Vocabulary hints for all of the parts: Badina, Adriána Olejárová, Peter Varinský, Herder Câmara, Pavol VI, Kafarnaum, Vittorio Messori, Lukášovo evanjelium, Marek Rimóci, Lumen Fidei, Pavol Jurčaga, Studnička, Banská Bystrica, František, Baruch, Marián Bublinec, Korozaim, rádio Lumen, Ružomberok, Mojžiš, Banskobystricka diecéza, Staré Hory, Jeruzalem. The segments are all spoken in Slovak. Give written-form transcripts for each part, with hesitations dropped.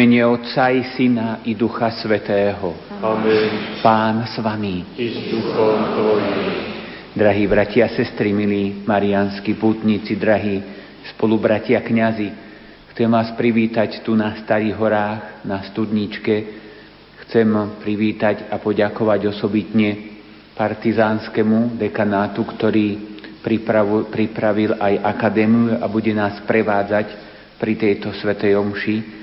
mene Otca i Syna i Ducha Svätého. Amen. Pán s vami. I s duchom tvojim. Drahí bratia a sestry, milí mariánsky pútnici, drahí spolubratia kňazi, chcem vás privítať tu na Starých horách, na Studničke. Chcem privítať a poďakovať osobitne Partizánskemu dekanátu, ktorý pripravil aj akadémiu a bude nás prevádzať pri tejto svätej omši.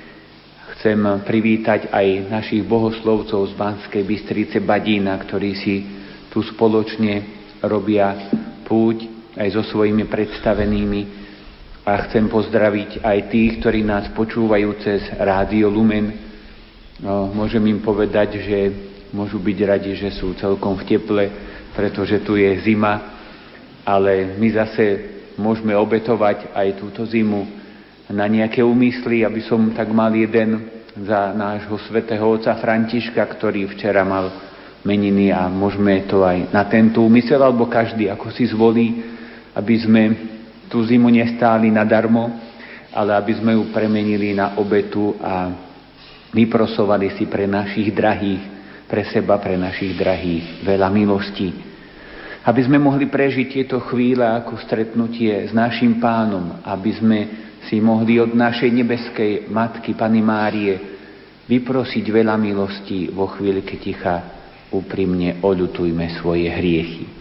Chcem privítať aj našich bohoslovcov z Banskej Bystrice Badina, ktorí si tu spoločne robia púť aj so svojimi predstavenými. A chcem pozdraviť aj tých, ktorí nás počúvajú cez rádio Lumen. Môžem im povedať, že môžu byť radi, že sú celkom v teple, pretože tu je zima, ale my zase môžeme obetovať aj túto zimu na nejaké úmysly, aby som tak mal jeden za nášho svätého otca Františka, ktorý včera mal meniny, a môžeme to aj na tento úmysel, alebo každý ako si zvolí, aby sme tú zimu nestáli nadarmo, ale aby sme ju premenili na obetu a vyprosovali si pre našich drahých, pre seba, pre našich drahých veľa milostí, aby sme mohli prežiť tieto chvíle ako stretnutie s naším Pánom, aby sme si mohli od našej nebeskej matky, Pani Márie, vyprosiť veľa milostí vo chvíľke ticha. Úprimne oľutujme svoje hriechy.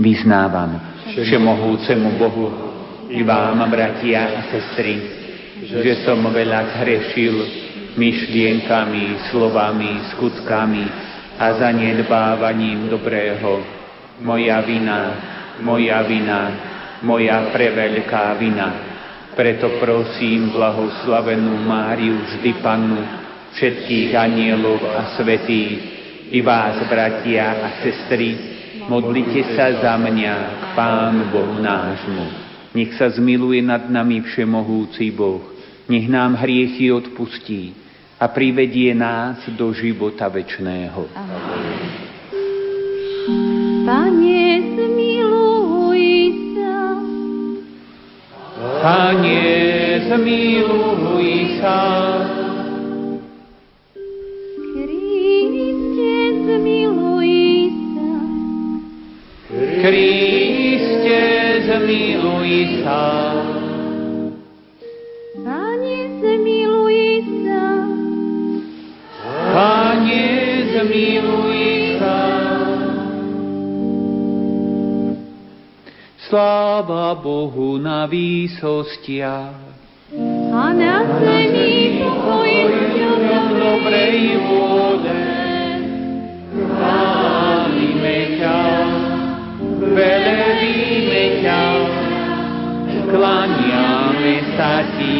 Vyznávam všemohúcemu Bohu i vám, bratia a sestry, že som veľa hrešil myšlienkami, slovami, skutkami a zanedbávaním dobrého. Moja vina, moja preveľká vina. Preto prosím blahoslavenú Máriu, vždy Pannu, všetkých anielov a svätých, i vás, bratia a sestry, modlite sa za mňa k Pánu Bohu nášmu. Nech sa zmiluje nad nami všemohúci Boh, nech nám hriechy odpustí a privedie nás do života večného. Amen. Pane, zmiluj sa. Pane, zmiluj sa. Kriste, zmiluj sa. Kriste, zmiluj sa. Pane, zmiluj sa. Sláva Bohu na výsostiach a na zemi pokoj ľuďom dobrej vôle. Chválime ťa, velebíme ťa, klaniame sa ti,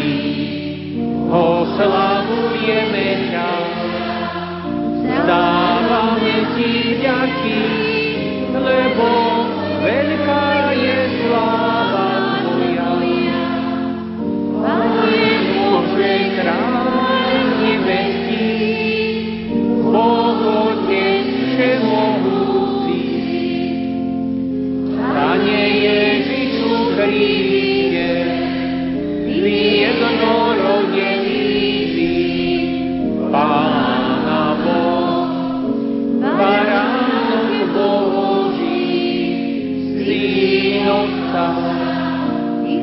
oslavujeme ťa. Dávame ti vďaky, lebo veľká je sláva tvoja. Pane Bože, kráľ nebeský, Boh Otec všemohúci. Pane Ježišu Kriste, Ty jednorodený, Pán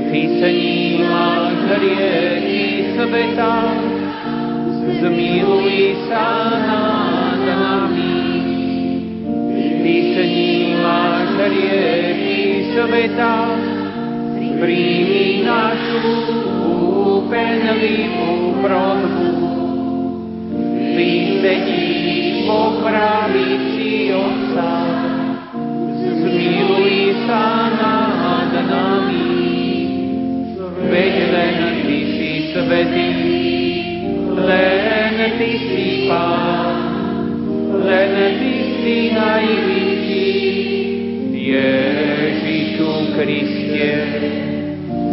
Ty snímaš hriechy sveta, zmiluj sa nad nami. Ty snímaš hriechy sveta, príjmi našu úpenlivú prosbu. Ty sedíš po pravici Otca, zmiluj sa nad nami. Veď len Ty si svätý, len Ty si Pán, len Ty si najvyšší. Ježišu Kriste,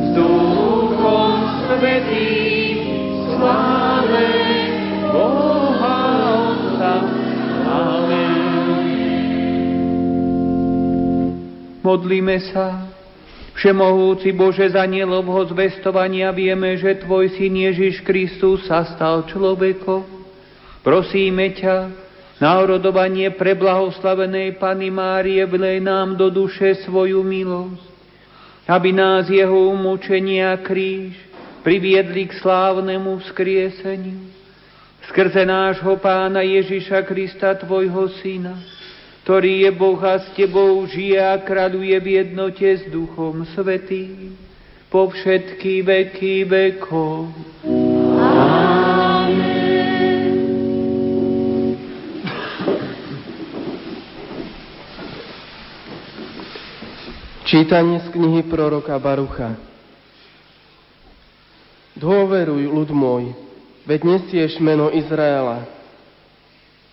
s Duchom Svätým sláve Boha Otca. Amen. Modlíme sa. Všemohúci Bože, z anjelovho zvestovania vieme, že Tvoj Syn Ježiš Kristus sa stal človekom. Prosíme ťa, národovanie preblahoslavenej Pani Márie, vlej nám do duše svoju milosť, aby nás jeho umúčenia kríž priviedli k slávnemu vzkrieseniu. Skrze nášho Pána Ježiša Krista, Tvojho Syna, ktorý je Boh a s Tebou žije a kráľuje v jednote s Duchom Svätým po všetky veky vekov. Amen. Čítanie z knihy proroka Barucha. Dôveruj, ľud môj, veď nesieš meno Izraela.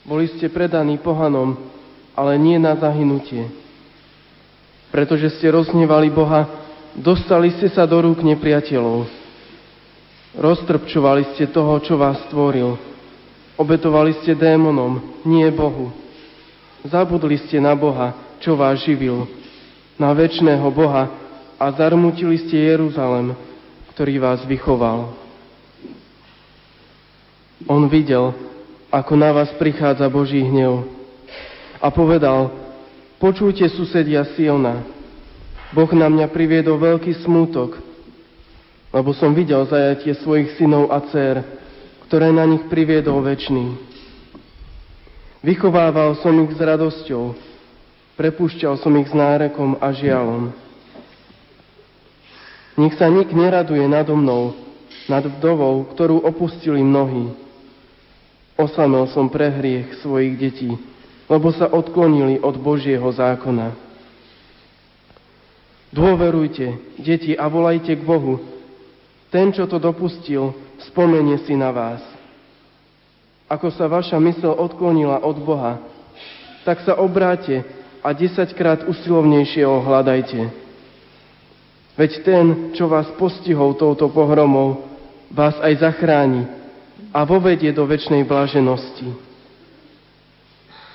Boli ste predaní pohanom, ale nie na zahynutie. Pretože ste rozhnevali Boha, dostali ste sa do rúk nepriateľov. Roztrpčovali ste toho, čo vás stvoril. Obetovali ste démonom, nie Bohu. Zabudli ste na Boha, čo vás živil, na večného Boha, a zarmútili ste Jeruzalem, ktorý vás vychoval. On videl, ako na vás prichádza Boží hnev, a povedal: počujte, susedia Siona, Boh na mňa priviedol veľký smútok, lebo som videl zajatie svojich synov a dcér, ktoré na nich priviedol večný. Vychovával som ich s radosťou, prepúšťal som ich s nárekom a žialom. Nech sa nik neraduje nado mnou, nad vdovou, ktorú opustili mnohí. Osamel som pre hriech svojich detí, lebo sa odklonili od Božieho zákona. Dôverujte, deti, a volajte k Bohu. Ten, čo to dopustil, spomenie si na vás. Ako sa vaša mysel odklonila od Boha, tak sa obráte a 10-krát usilovnejšie ho hľadajte. Veď ten, čo vás postihol touto pohromou, vás aj zachráni a vovedie do večnej blaženosti.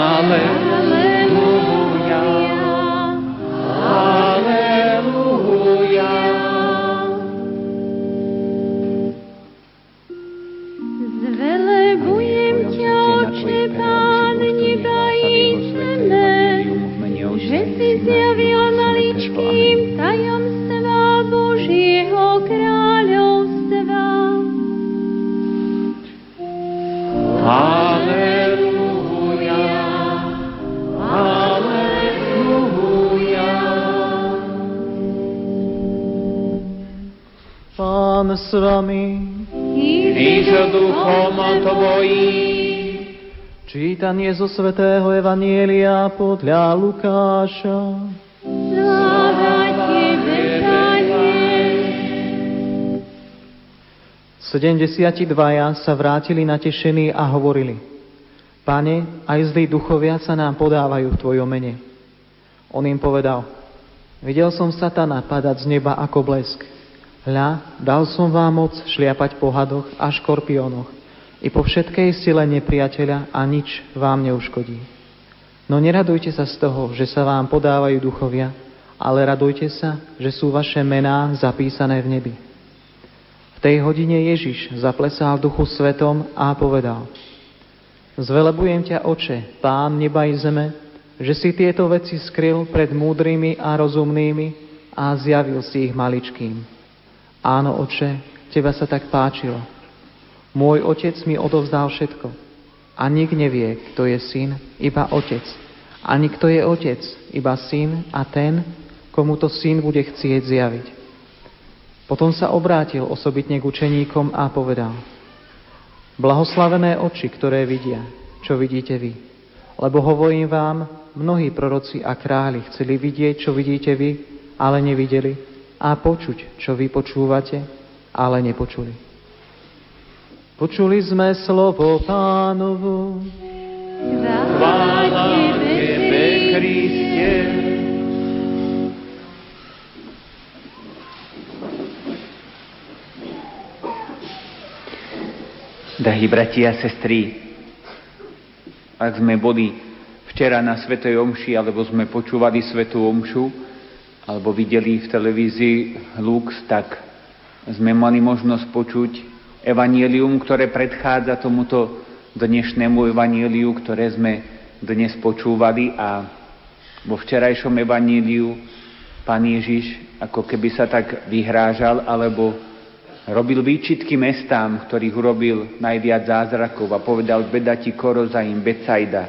Aleluja, aleluja. Zvelebujem Ťa, Oče, Pán, nezajistené, že si zjavil maličkým tajomstvá Božieho kráľovstva. Pán s vami, i s duchom tvojím. Čítanie zo svätého evanjelia podľa Lukáša. Sláva Tebe, Pane. 72 sa vrátili natešení a hovorili: Pane, aj zlí duchovia sa nám podávajú v Tvojom mene. On im povedal: Videl som satana padať z neba ako blesk. Hľa, dal som vám moc šliapať po hadoch a škorpiónoch i po všetkej sile nepriateľa a nič vám neuškodí. No neradujte sa z toho, že sa vám podávajú duchovia, ale radujte sa, že sú vaše mená zapísané v nebi. V tej hodine Ježiš zaplesal Duchu Svetom a povedal: Zvelebujem Ťa, Oče, Pán neba i zeme, že si tieto veci skryl pred múdrymi a rozumnými a zjavil si ich maličkým. Áno, Oče, Teba sa tak páčilo. Môj Otec mi odovzdal všetko. A nik nevie, kto je Syn, iba Otec. Ani kto je Otec, iba Syn a ten, komu to Syn bude chcieť zjaviť. Potom sa obrátil osobitne k učeníkom a povedal: Blahoslavené oči, ktoré vidia, čo vidíte vy. Lebo hovorím vám, mnohí proroci a králi chceli vidieť, čo vidíte vy, ale nevideli, a počuť, čo vy počúvate, ale nepočuli. Počuli sme slovo Pánovo. Chvála Tebe, Kriste. Drahí bratia a sestry, ak sme boli včera na svätej omši, alebo sme počúvali svätú omšu, alebo videli v televízii Lux, tak sme mali možnosť počuť evanjelium, ktoré predchádza tomuto dnešnému evanjeliu, ktoré sme dnes počúvali, a vo včerajšom evanjeliu Pán Ježiš ako keby sa tak vyhrážal alebo robil výčitky mestám, ktorých urobil najviac zázrakov, a povedal: Beda ti, Korozaim, Betsaida,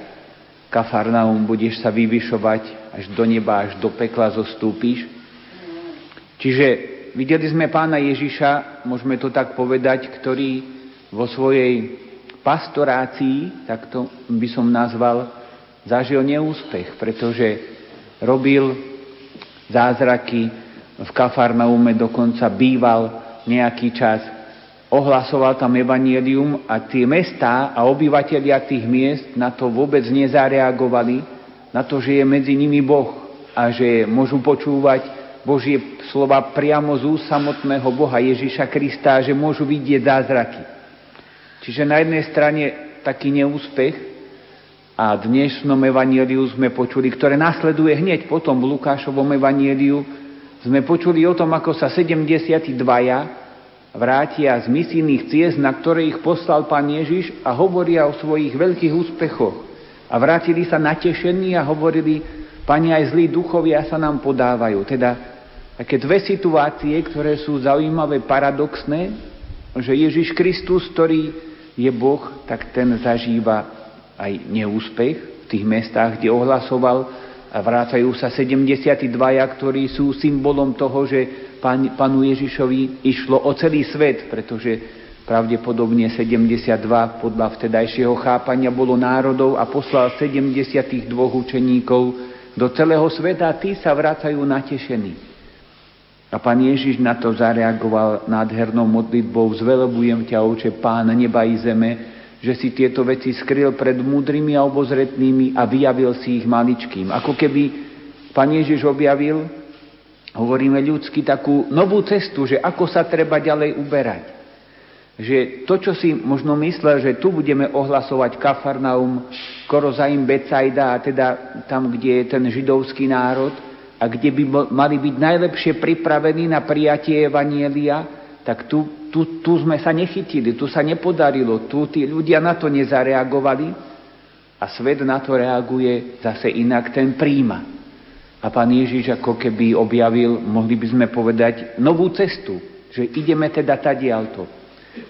Kafarnaum, budeš sa vyvyšovať až do neba, až do pekla zostúpiš. Čiže videli sme Pána Ježiša, môžeme to tak povedať, ktorý vo svojej pastorácii, tak to by som nazval, zažil neúspech, pretože robil zázraky v Kafarnaume, dokonca býval nejaký čas, ohlasoval tam evanjelium, a tie mestá a obyvatelia tých miest na to vôbec nezareagovali, na to, že je medzi nimi Boh a že môžu počúvať Božie slova priamo z úst samotného Boha Ježiša Krista, že môžu vidieť zázraky. Čiže na jednej strane taký neúspech, a v dnešnom evanjeliu sme počuli, ktoré nasleduje hneď potom v Lukášovom evanjeliu, sme počuli o tom, ako sa 72 vrátia z misijných ciest, na ktoré ich poslal Pán Ježiš, a hovoria o svojich veľkých úspechoch. A vrátili sa natešení a hovorili: Pane, aj zlí duchovia sa nám podávajú. Teda také dve situácie, ktoré sú zaujímavé, paradoxné, že Ježiš Kristus, ktorý je Boh, tak ten zažíva aj neúspech v tých mestách, kde ohlasoval, a vrácajú sa 72, ktorí sú symbolom toho, že Pánu Ježišovi išlo o celý svet, pretože pravdepodobne 72 podľa vtedajšieho chápania bolo národov, a poslal 72 učeníkov do celého sveta, a tí sa vracajú natešení. A Pán Ježiš na to zareagoval nádhernou modlitbou: Zvelebujem Ťa, Oče, Pán neba i zeme, že si tieto veci skryl pred múdrymi a obozretnými a vyjavil si ich maličkým. Ako keby Pán Ježiš objavil, hovoríme ľudsky, takú novú cestu, že ako sa treba ďalej uberať. že to, čo si možno myslel, že tu budeme ohlasovať Kafarnaum, Korozaim, Betsaida, a teda tam, kde je ten židovský národ a kde by mali byť najlepšie pripravení na prijatie evanjelia, tak tu sme sa nechytili, tu sa nepodarilo, tu tí ľudia na to nezareagovali a svet na to reaguje zase inak, ten príjma. A Pán Ježiš ako keby objavil, mohli by sme povedať, novú cestu, že ideme teda tadiaľto.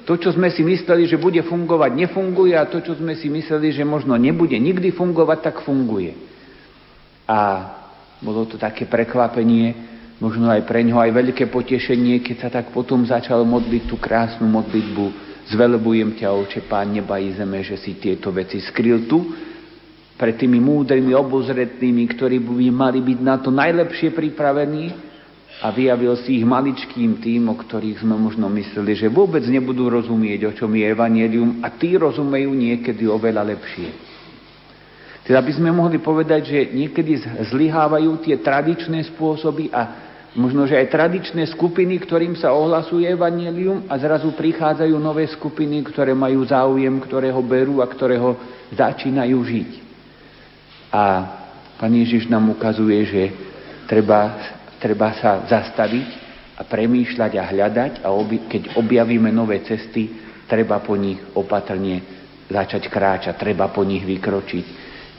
To, čo sme si mysleli, že bude fungovať, nefunguje, a to, čo sme si mysleli, že možno nebude nikdy fungovať, tak funguje. A bolo to také prekvapenie, možno aj pre ňoho aj veľké potešenie, keď sa tak potom začal modliť tú krásnu modlitbu: Zvelebujem ťa, Oče, Pán neba i zeme, že si tieto veci skryl tu pred tými múdrymi, obozretnými, ktorí by mali byť na to najlepšie pripravení, a vyjavil si ich maličkým tým, o ktorých sme možno mysleli, že vôbec nebudú rozumieť, o čom je evanjelium, a tí rozumejú niekedy oveľa lepšie. Teda by sme mohli povedať, že niekedy zlyhávajú tie tradičné spôsoby a možno, že aj tradičné skupiny, ktorým sa ohlasuje evanjelium, a zrazu prichádzajú nové skupiny, ktoré majú záujem, ktoré ho berú a ktoré ho začínajú žiť. A Pán Ježiš nám ukazuje, že treba sa zastaviť a premýšľať a hľadať, a keď objavíme nové cesty, treba po nich opatrne začať kráčať, treba po nich vykročiť.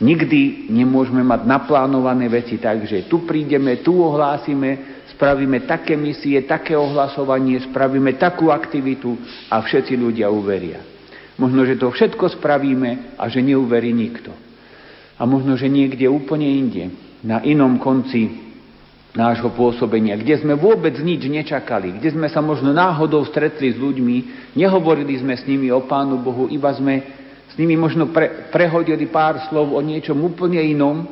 Nikdy nemôžeme mať naplánované veci tak, že tu prídeme, tu ohlásime, spravíme také misie, také ohlasovanie, spravíme takú aktivitu a všetci ľudia uveria. Možno, že to všetko spravíme a že neuverí nikto. A možno, že niekde úplne inde, na inom konci nášho pôsobenia, kde sme vôbec nič nečakali, kde sme sa možno náhodou stretli s ľuďmi, nehovorili sme s nimi o Pánu Bohu, iba sme s nimi možno prehodili pár slov o niečom úplne inom,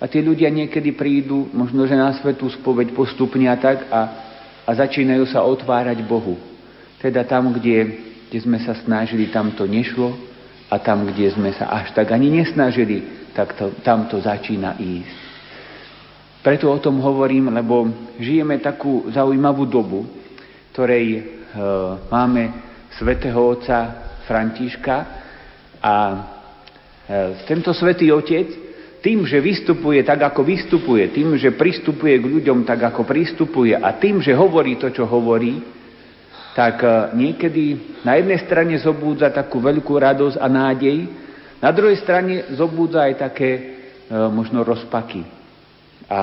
a tí ľudia niekedy prídu, možno že na svetú spoveď postupne a tak, a začínajú sa otvárať Bohu. Teda tam, kde sme sa snažili, tam to nešlo, a tam, kde sme sa až tak ani nesnažili, tak tam to začína ísť. Preto o tom hovorím, lebo žijeme takú zaujímavú dobu, ktorej máme svätého otca Františka, a tento svätý otec tým, že vystupuje tak, ako vystupuje, tým, že pristupuje k ľuďom tak, ako pristupuje, a tým, že hovorí to, čo hovorí, tak niekedy na jednej strane zobúdza takú veľkú radosť a nádej, na druhej strane zobúdza aj také možno rozpaky. A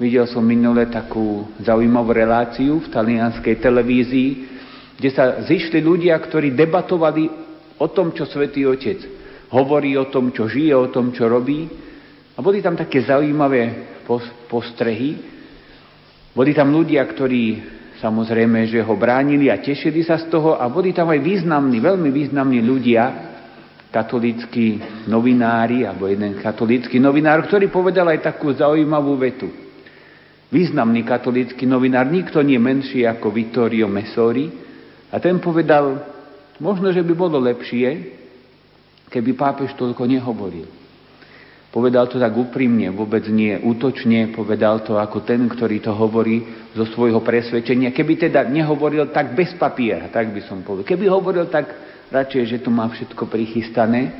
videl som minule takú zaujímavú reláciu v talianskej televízii, kde sa zišli ľudia, ktorí debatovali o tom, čo Svätý Otec hovorí, o tom, čo žije, o tom, čo robí. A boli tam také zaujímavé postrehy. Boli tam ľudia, ktorí samozrejme, že ho bránili a tešili sa z toho, a boli tam aj významní, veľmi významní ľudia, katolícky novinári, alebo jeden katolícky novinár, ktorý povedal aj takú zaujímavú vetu. Významný katolícky novinár, nikto nie menší ako Vittorio Messori, a ten povedal, možno, že by bolo lepšie, keby pápež toľko nehovoril. Povedal to tak úprimne, vôbec nie útočne, povedal to ako ten, ktorý to hovorí zo svojho presvedčenia. Keby teda nehovoril tak bez papiera, tak by som povedal. Keby hovoril tak radšej, že to má všetko prichystané.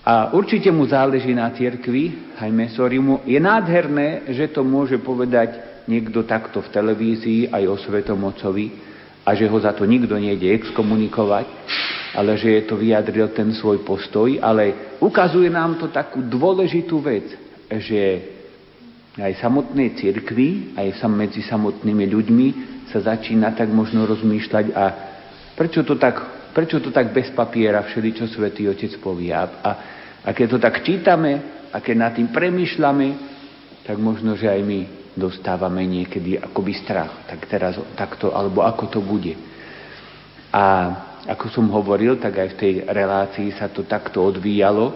A určite mu záleží na cirkvi, aj Messorimu. Je nádherné, že to môže povedať niekto takto v televízii aj o Svätom Otcovi, a že ho za to nikto nejde exkomunikovať, ale že to vyjadril ten svoj postoj. Ale ukazuje nám to takú dôležitú vec, že aj v samotnej cirkvi, aj medzi samotnými ľuďmi sa začína tak možno rozmýšľať, a prečo to tak bez papiera všeličo Svätý Otec povie. A keď to tak čítame, a keď nad tým premýšľame, tak možno, že aj my dostávame niekedy akoby strach. Tak teraz takto, alebo ako to bude. A ako som hovoril, tak aj v tej relácii sa to takto odvíjalo.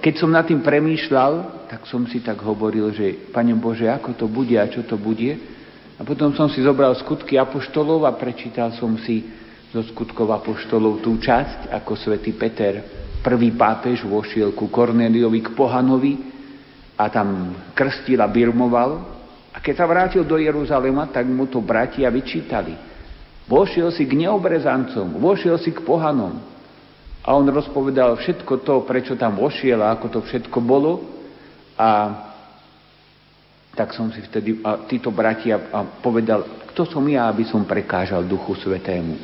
Keď som nad tým premýšľal, tak som si tak hovoril, že Pane Bože, ako to bude a čo to bude. A potom som si zobral Skutky apoštolov a prečítal som si zo Skutkov apoštolov tú časť, ako svätý Peter, prvý pápež, vošiel ku Korneliovi, k pohanovi, a tam krstil a birmoval, a keď sa vrátil do Jeruzalema, tak mu to bratia vyčítali. Vošiel si k neobrezancom, vošiel si k pohanom. A on rozpovedal všetko to, prečo tam vošiel a ako to všetko bolo. A tak som si vtedy, a títo bratia a povedal, kto som ja, aby som prekážal Duchu Svätému.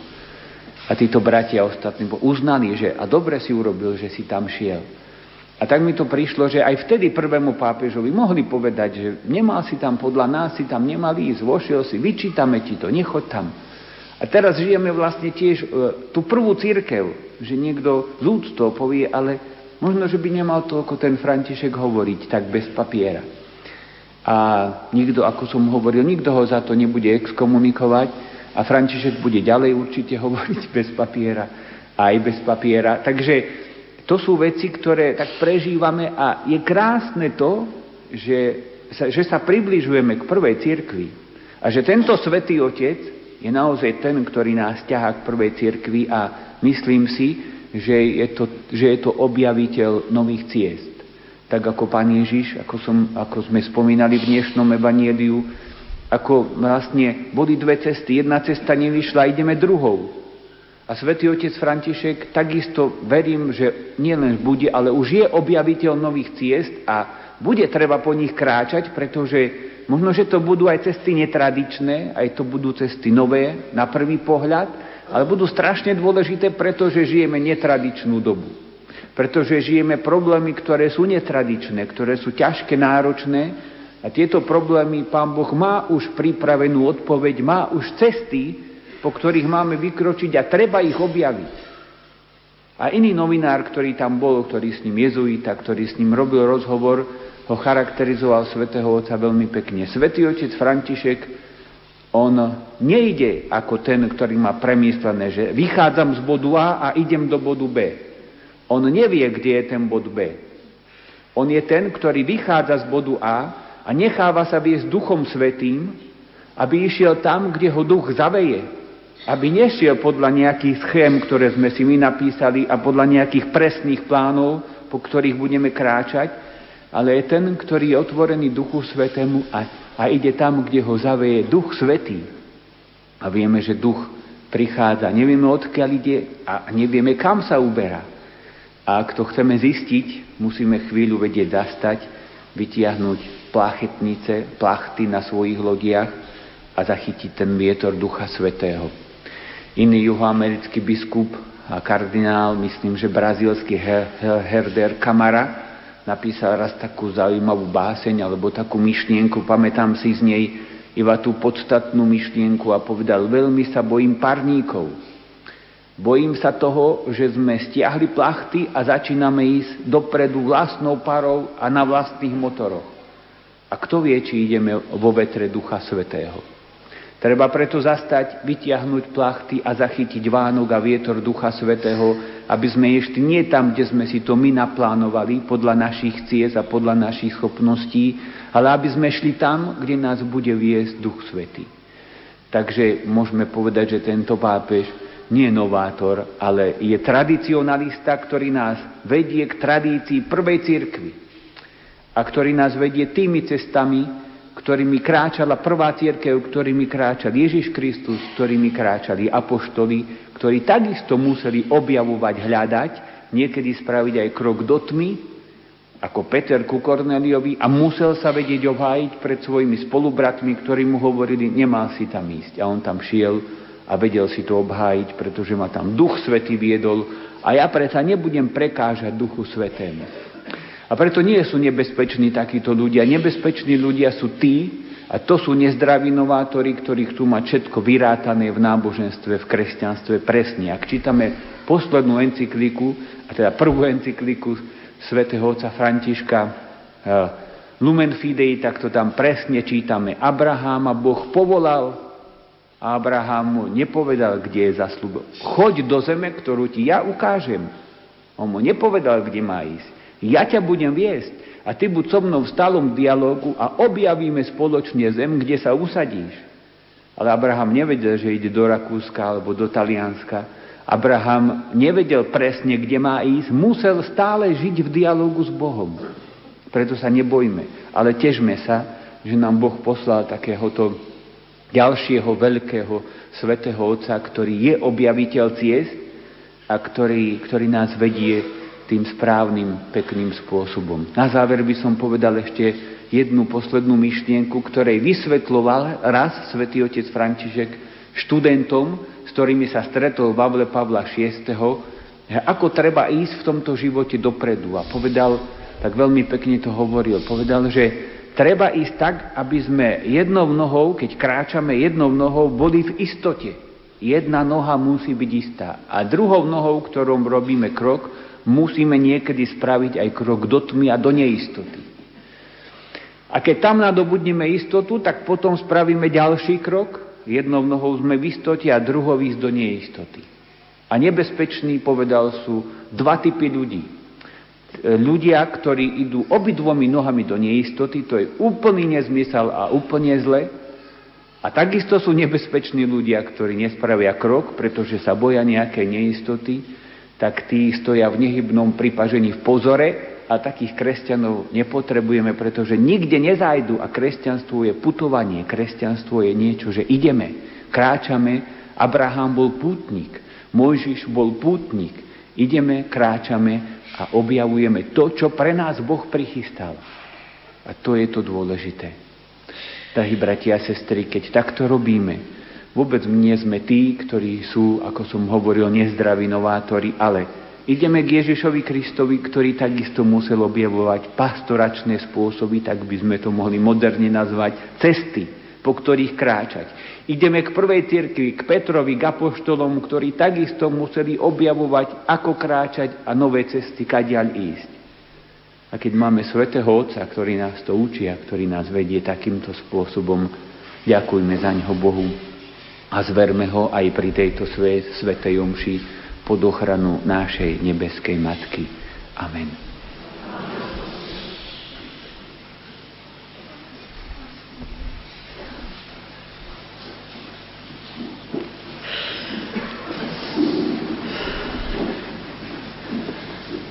A títo bratia ostatní uznali, že a dobre si urobil, že si tam šiel. A tak mi to prišlo, že aj vtedy prvému pápežovi mohli povedať, že nemal si tam, podľa nás si tam nemal ísť, vošiel si, vyčítame ti to, nechoď tam. A teraz žijeme vlastne tiež tú prvú cirkev, že niekto z úctou povie, ale možno, že by nemal to, ako ten František, hovoriť tak bez papiera. A nikto, ako som hovoril, nikto ho za to nebude exkomunikovať. A František bude ďalej určite hovoriť bez papiera, aj bez papiera. Takže to sú veci, ktoré tak prežívame a je krásne to, že sa približujeme k prvej cirkvi. A že tento Svätý Otec je naozaj ten, ktorý nás ťahá k prvej cirkvi a myslím si, že je to objaviteľ nových ciest. Tak ako Pán Ježiš, ako sme spomínali v dnešnom evanjeliu, ako vlastne boli dve cesty. Jedna cesta nevyšla, ideme druhou. A Svätý Otec František takisto verím, že nielen bude, ale už je objaviteľ nových ciest a bude treba po nich kráčať, pretože možno, že to budú aj cesty netradičné, aj to budú cesty nové na prvý pohľad, ale budú strašne dôležité, pretože žijeme netradičnú dobu. Pretože žijeme problémy, ktoré sú netradičné, ktoré sú ťažké, náročné. A tieto problémy Pán Boh má už pripravenú odpoveď, má už cesty, po ktorých máme vykročiť a treba ich objaviť. A iný novinár, ktorý tam bol, ktorý s ním jezuita, ktorý s ním robil rozhovor, ho charakterizoval Svätého Otca veľmi pekne. Svätý Otec František, on nejde ako ten, ktorý má premyslené, že vychádzam z bodu A a idem do bodu B. On nevie, kde je ten bod B. On je ten, ktorý vychádza z bodu A a necháva sa viesť Duchom Svätým, aby išiel tam, kde ho Duch zaveje. Aby nešiel podľa nejakých schém, ktoré sme si my napísali a podľa nejakých presných plánov, po ktorých budeme kráčať, ale je ten, ktorý je otvorený Duchu Svätému a ide tam, kde ho zaveje Duch Svätý. A vieme, že Duch prichádza. Nevieme, odkiaľ ide a nevieme, kam sa uberá. A ak to chceme zistiť, musíme chvíľu vedieť zastať, vytiahnuť plachetnice, plachty na svojich lodiach a zachytiť ten vietor Ducha Svätého. Iný juhoamerický biskup a kardinál, myslím, že brazílsky Herder Câmara, napísal raz takú zaujímavú báseň alebo takú myšlienku, pamätám si z nej iba tú podstatnú myšlienku a povedal, veľmi sa bojím parníkov. Bojím sa toho, že sme stiahli plachty a začíname ísť dopredu vlastnou parou a na vlastných motoroch. A kto vie, či ideme vo vetre Ducha Svätého. Treba preto zastať, vytiahnuť plachty a zachytiť vánok a vietor Ducha Svätého, aby sme ešte nie tam, kde sme si to my naplánovali, podľa našich ciest a podľa našich schopností, ale aby sme šli tam, kde nás bude viesť Duch Svätý. Takže môžeme povedať, že tento pápež nie je novátor, ale je tradicionalista, ktorý nás vedie k tradícii prvej cirkvi. A ktorý nás vedie tými cestami, ktorými kráčala prvá cirkev, ktorými kráčal Ježiš Kristus, ktorými kráčali apoštoli, ktorí takisto museli objavovať, hľadať, niekedy spraviť aj krok do tmy, ako Peter ku Korneliovi, a musel sa vedieť obhájiť pred svojimi spolubratmi, ktorí mu hovorili, nemal si tam ísť. A on tam šiel a vedel si to obhájiť, pretože ma tam Duch Svätý viedol a ja predsa nebudem prekážať Duchu Svätému. A preto nie sú nebezpeční takíto ľudia. Nebezpeční ľudia sú tí, a to sú nezdraví novátori, ktorí chcú mať všetko vyrátané v náboženstve, v kresťanstve presne. Ak čítame poslednú encykliku, a teda prvú encykliku svätého otca Františka, Lumen Fidei, tak to tam presne čítame. Abraháma Boh povolal a Abraham mu nepovedal, kde je zasľúbil. Choď do zeme, ktorú ti ja ukážem. On mu nepovedal, kde má ísť. Ja ťa budem viesť a ty buď so mnou v stálom dialógu a objavíme spoločne zem, kde sa usadíš. Ale Abraham nevedel, že ide do Rakúska alebo do Talianska. Abraham nevedel presne, kde má ísť. Musel stále žiť v dialógu s Bohom. Preto sa nebojme, ale tešme sa, že nám Boh poslal takéhoto ďalšieho veľkého svätého otca, ktorý je objaviteľ ciest a ktorý nás vedie tým správnym, pekným spôsobom. Na záver by som povedal ešte jednu poslednú myšlienku, ktorej vysvetľoval raz svätý otec František študentom, s ktorými sa stretol v aule Pavla VI, ako treba ísť v tomto živote dopredu. A povedal, tak veľmi pekne to hovoril, povedal, že treba ísť tak, aby sme jednou nohou, keď kráčame jednou nohou, boli v istote. Jedna noha musí byť istá. A druhou nohou, ktorou robíme krok, musíme niekedy spraviť aj krok do tmy a do neistoty. A keď tam nadobudneme istotu, tak potom spravíme ďalší krok. Jednou nohou sme v istote a druhou ísť do neistoty. A nebezpeční, povedal, sú dva typy ľudí. Ľudia, ktorí idú obidvomi nohami do neistoty, to je úplný nezmysel a úplne zle. A takisto sú nebezpeční ľudia, ktorí nespravia krok, pretože sa boja nejakej neistoty, tak tí stoja v nehybnom pripažení v pozore a takých kresťanov nepotrebujeme, pretože nikde nezajdu a kresťanstvo je putovanie, kresťanstvo je niečo, že ideme, kráčame, Abraham bol pútnik, Mojžiš bol pútnik, ideme, kráčame a objavujeme to, čo pre nás Boh prichystal. A to je to dôležité. Takže, bratia a sestry, keď takto robíme, vôbec nie sme tí, ktorí sú, ako som hovoril, nezdraví novátori, ale ideme k Ježišovi Kristovi, ktorý takisto musel objavovať pastoračné spôsoby, tak by sme to mohli moderne nazvať cesty, po ktorých kráčať. Ideme k prvej cirkvi, k Petrovi, k apoštolom, ktorí takisto museli objavovať, ako kráčať a nové cesty, kadiaľ ísť. A keď máme svätého Otca, ktorý nás to učí a ktorý nás vedie takýmto spôsobom, ďakujme za ňoho Bohu. A zverme ho aj pri tejto svätej omši pod ochranu našej nebeskej matky. Amen.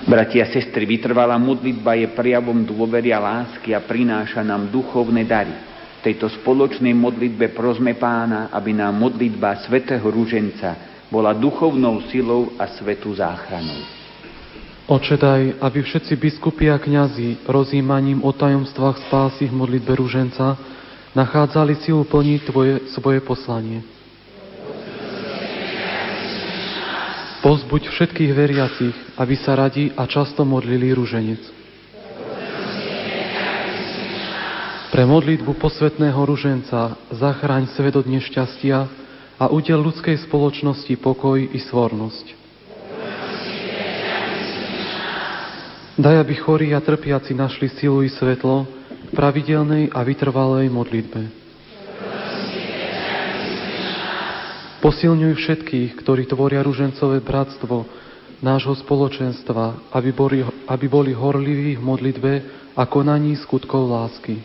Bratia a sestry, vytrvalá modlitba je prejavom dôvery a lásky a prináša nám duchovné dary. V tejto spoločnej modlitbe prosme Pána, aby nám modlitba svätého Ruženca bola duchovnou silou a svätou záchranou. Otče, daj, aby všetci biskupi a kňazi rozjímaním o tajomstvách spásy v modlitbe Ruženca nachádzali silu plniť svoje poslanie. Povzbuď všetkých veriacich, aby sa radi a často modlili Ruženec. Pre modlitbu posvätného ruženca zachráň svet od nešťastia a udeľ ľudskej spoločnosti pokoj i svornosť. Daj, aby chorí a trpiaci našli silu i svetlo v pravidelnej a vytrvalej modlitbe. Posilňuj všetkých, ktorí tvoria ružencové bratstvo nášho spoločenstva, aby boli horliví v modlitbe a konaní skutkov lásky.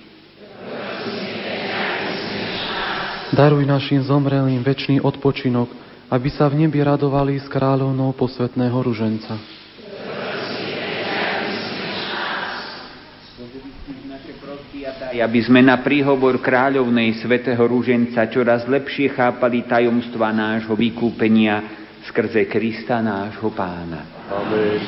Daruj našim zomrelým večný odpočinok, aby sa v nebi radovali s kráľovnou posvätného ruženca. Aby sme na príhovor kráľovnej svätého ruženca čoraz lepšie chápali tajomstva nášho vykúpenia skrze Krista nášho Pána. Amen.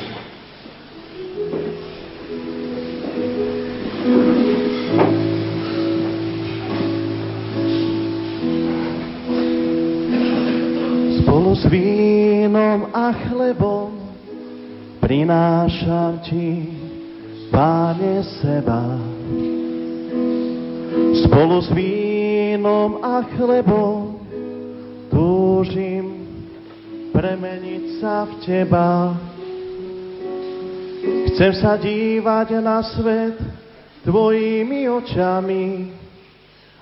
S vínom a chlebom prinášam Ti, Páne, seba. Spolu s vínom a chlebom túžim premeniť sa v Teba. Chcem sa dívať na svet Tvojimi očami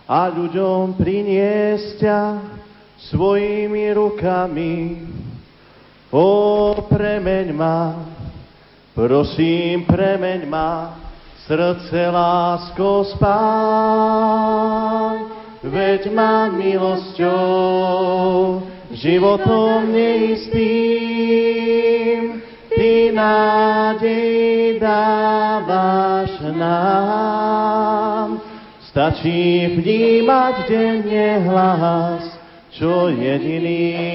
a ľuďom priniesť ťa svojimi rukami. Ó, premeň ma, prosím, premeň ma, srdce lásko spáj, veď ma milosťou, životom neispím, Ty nádej dávaš nám. Stačí vnímať denne hlas, čo jediný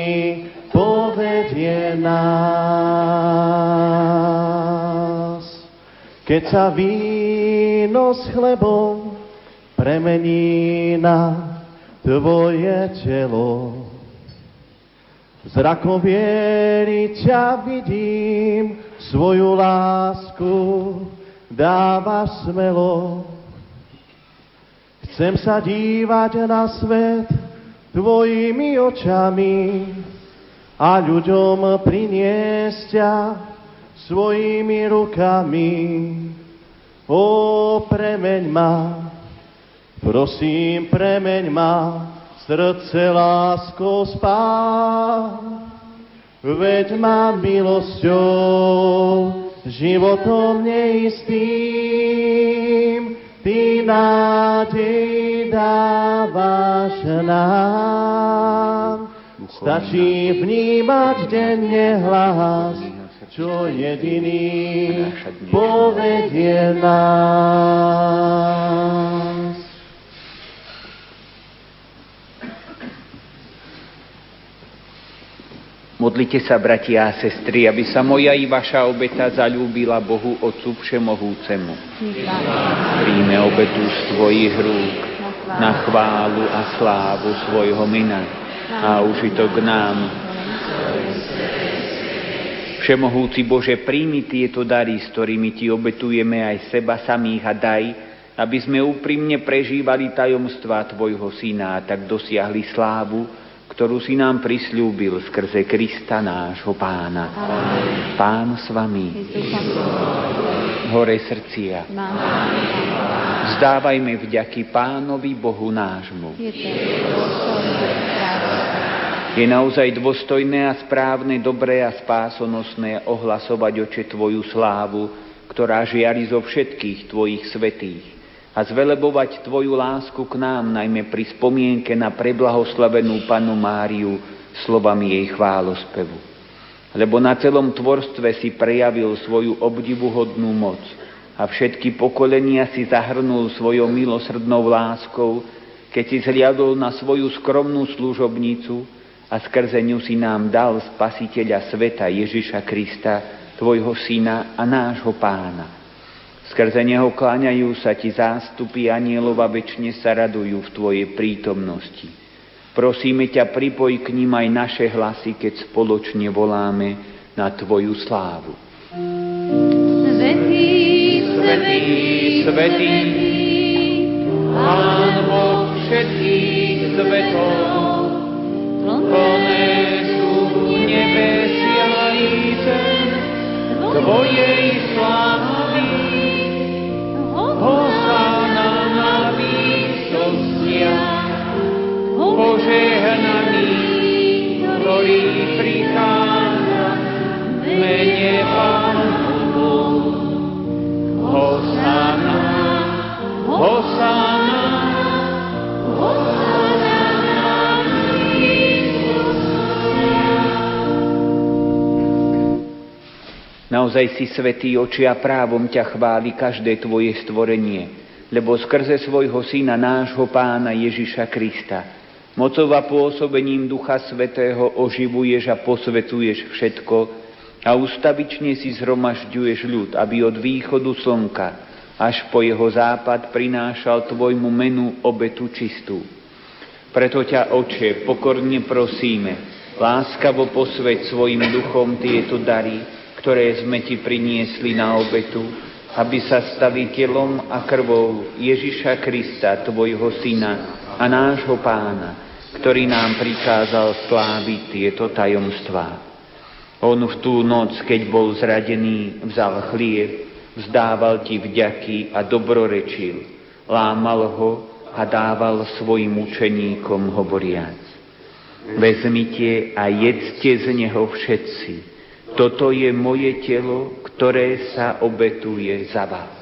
povedie nás. Keď sa víno s chlebom premení na tvoje telo, zrakom viery ťa vidím, svoju lásku dávaš smelo. Chcem sa dívať na svet tvojimi očami a ľuďom priniesť ťa svojimi rukami. Ó, premeň ma, prosím, premeň ma, srdce lásko spá, veď ma milosťou, životom neistým, ty nádej dávaš nám. Stačí vnímať denne hlas, čo jediný povedie nás. Modlite sa, bratia a sestry, aby sa moja i vaša obeta zaľúbila Bohu Otcu Všemohúcemu. Príjme obetu z tvojich rúk na chválu a slávu svojho mena a užitok nám. Všemohúci Bože, príjmi tieto dary, s ktorými ti obetujeme aj seba samých, a daj, aby sme úprimne prežívali tajomstvá tvojho Syna a tak dosiahli slávu, ktorú si nám prisľúbil skrze Krista nášho Pána. Amen. Pán s vami. Hore srdcia. Vzdávajme vďaky Pánovi Bohu nášmu. Je naozaj dôstojné a správne, dobré a spásonosné ohlasovať, Oče, tvoju slávu, ktorá žiari zo všetkých tvojich svätých, a zvelebovať tvoju lásku k nám, najmä pri spomienke na preblahoslavenú Pannu Máriu slovami jej chválospevu. Lebo na celom tvorstve si prejavil svoju obdivuhodnú moc a všetky pokolenia si zahrnul svojou milosrdnou láskou, keď si zhliadol na svoju skromnú služobnicu a skrze ňu si nám dal Spasiteľa sveta Ježiša Krista, tvojho Syna a nášho Pána. Skrze neho kláňajú sa ti zástupy anielov a večne sa radujú v tvojej prítomnosti. Prosíme ťa, pripoj k nim aj naše hlasy, keď spoločne voláme na tvoju slávu. Svätý, svätý, svätý, Pán Boh všetkých svetov, plné sú nebesia i zem tvojej slávy. Hosanna na výsostiach, požehnaný, ktorý prichádza v mene Pánovom. Hosanna, hosanna, hosanna na výsostiach. Naozaj si svätý, Oče, a právom ťa chváli každé tvoje stvorenie, lebo skrze svojho Syna, nášho Pána Ježiša Krista, mocou a pôsobením Ducha Svätého oživuješ a posvecuješ všetko a ustavične si zhromažďuješ ľud, aby od východu slnka až po jeho západ prinášal tvojmu menu obetu čistú. Preto ťa, Oče, pokorne prosíme, láskavo posväť svojim duchom tieto dary, ktoré sme ti priniesli na obetu, aby sa stali telom a krvou Ježiša Krista, tvojho Syna a nášho Pána, ktorý nám prikázal sláviť tieto tajomstvá. On v tú noc, keď bol zradený, vzal chlieb, vzdával ti vďaky a dobrorečil, lámal ho a dával svojim učeníkom hovoriac: Vezmite a jedzte z neho všetci. Toto je moje telo, ktoré sa obetuje za vás.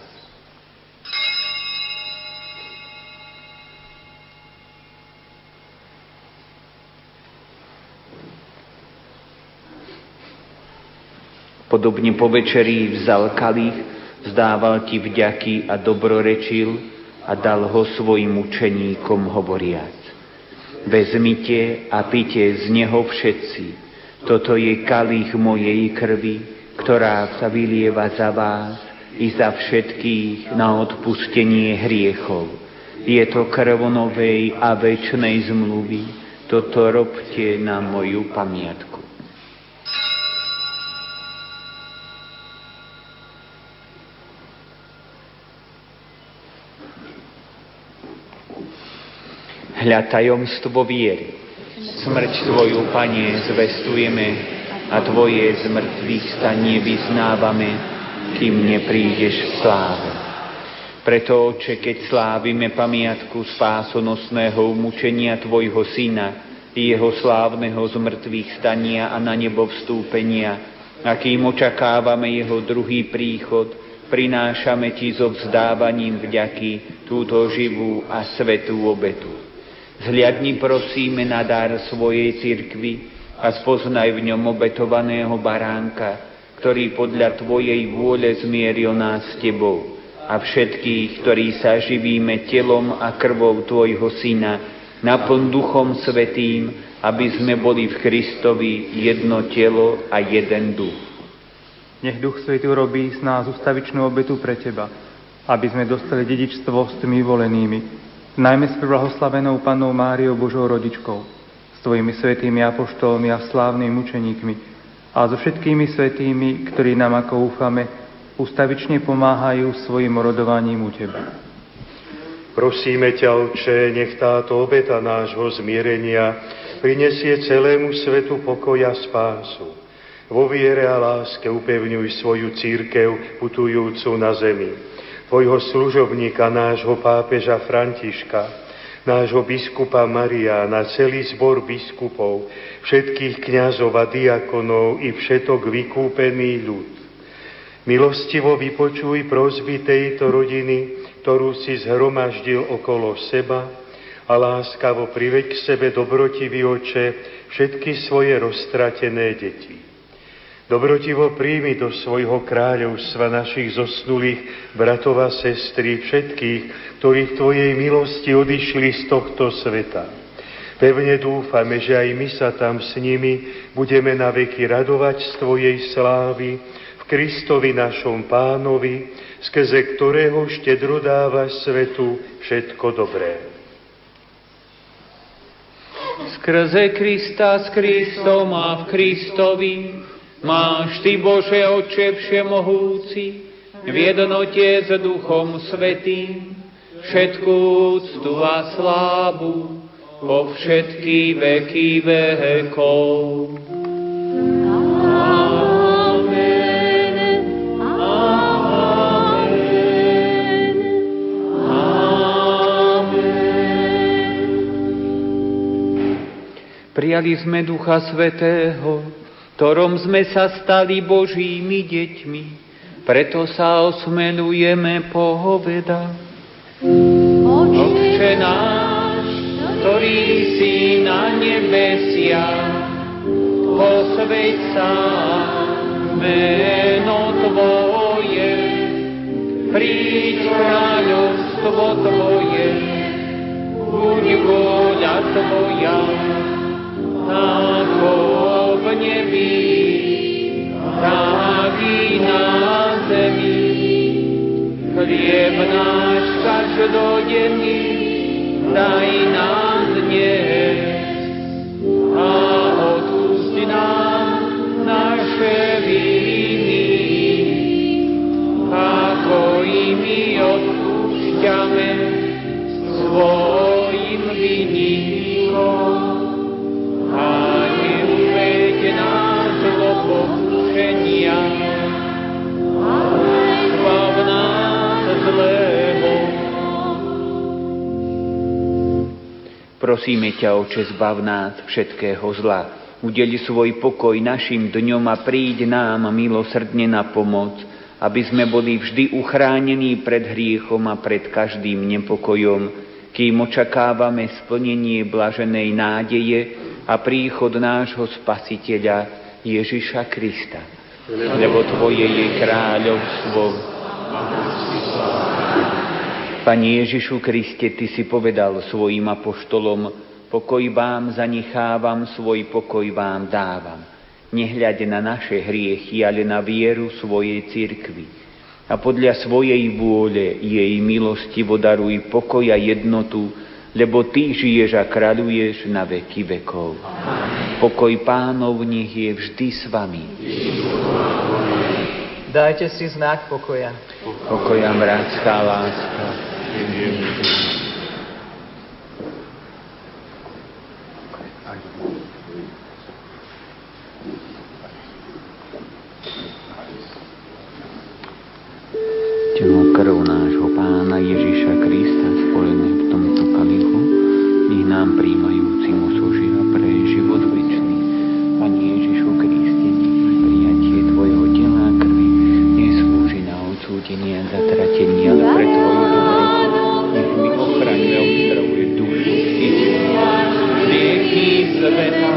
Podobne po večeri vzal kalich, vzdával ti vďaky a dobrorečil, a dal ho svojim učeníkom hovoriac: Vezmite a pite z neho všetci. Toto je kalich mojej krvi, ktorá sa vylieva za vás i za všetkých na odpustenie hriechov. Je to krv novej a večnej zmluvy. Toto robte na moju pamiatku. Hľa tajomstvo viery. Smrť Tvoju, Pane, zvestujeme a Tvoje zmrtvých stanie vyznávame, kým neprídeš v sláve. Preto, Oče, keď slávime pamiatku spásonosného mučenia Tvojho Syna, jeho slávneho zmrtvých stania a na nebo vstúpenia, a kým očakávame jeho druhý príchod, prinášame Ti so vzdávaním vďaky túto živú a svätú obetu. Zhliadni prosíme na dar svojej cirkvi a spoznaj v ňom obetovaného baránka, ktorý podľa Tvojej vôle zmieril nás s Tebou a všetkých, ktorí sa živíme telom a krvou Tvojho Syna, naplň Duchom Svätým, aby sme boli v Kristovi jedno telo a jeden duch. Nech Duch Svätý robí z nás ustavičnú obetu pre Teba, aby sme dostali dedičstvo s Tými volenými, najmä s blahoslavenou Pannou Máriou Božou rodičkou, s Tvojimi svätými apoštolmi a slávnymi mučeníkmi a so všetkými svätými, ktorí nám, ako úfame, ustavične pomáhajú svojim orodovaním u Teba. Prosíme ťa, Otče, nech táto obeta nášho zmierenia prinesie celému svetu pokoj a spásu. Vo viere a láske upevňuj svoju cirkev putujúcu na zemi, Tvojho služobníka, nášho pápeža Františka, nášho biskupa Mariána, celý zbor biskupov, všetkých kňazov a diakonov i všetok vykúpený ľud. Milostivo vypočuj prosby tejto rodiny, ktorú si zhromaždil okolo seba, a láskavo priveď k sebe, dobrotivý Oče, všetky svoje roztratené deti. Dobrotivo príjmi do svojho kráľovstva našich zosnulých bratov a sestry, všetkých, ktorí v Tvojej milosti odišli z tohto sveta. Pevne dúfame, že aj my sa tam s nimi budeme na veky radovať z Tvojej slávy v Kristovi našom Pánovi, skrze ktorého štedro dávaš svetu všetko dobré. Skrze Krista, s Kristom a v Kristovi máš Ty, Bože Otče všemohúci, v jednote s Duchom Svätým, všetku úctu a slávu po všetky veky vekov. Amen. Amen. Amen. Prijali sme Ducha Svätého, ktorom sme sa stali Božími deťmi, preto sa osmelujeme povedať: Otče náš, ktorý si na nebesiach, posväť sa meno Tvoje, príď kráľovstvo Tvoje, buď vôľa Tvoja, ako v nebi, tak i na zemi. Chlieb náš každodenný daj nám dnes a odpusť nám naše viny, ako i my odpúšťame svojim vinníkom. Prosíme ťa, Oče, zbav nás všetkého zla. Udeli svoj pokoj našim dňom a príď nám milosrdne na pomoc, aby sme boli vždy uchránení pred hriechom a pred každým nepokojom, kým očakávame splnenie blaženej nádeje a príchod nášho Spasiteľa Ježiša Krista. Lebo Tvoje je kráľovstvo. Pane Ježišu Kriste, Ty si povedal svojim apoštolom, pokoj vám zanechávam, svoj pokoj vám dávam. Nehľaď na naše hriechy, ale na vieru svojej cirkvi. A podľa svojej vôle, jej milosti daruj pokoj a jednotu, lebo Ty žiješ a kráľuješ na veky vekov. Amen. Pokoj Pánov nech je vždy s vami. Dajte si znak pokoja. Pokoja bratská láska. Telo krv nášho Pána Ježiša Krista spojené v tomto kalichu, nech nám príjmajúcim oslúžia pre život večný. Pane Ježišu Kriste, nech prijatie Tvojho tela a krvi neslúži na odsúdenie a zatratenie, ale pre Tvoju dobrotu. Nech mi ochraňuje a uzdravuje dušu i telo. Vieky sveta,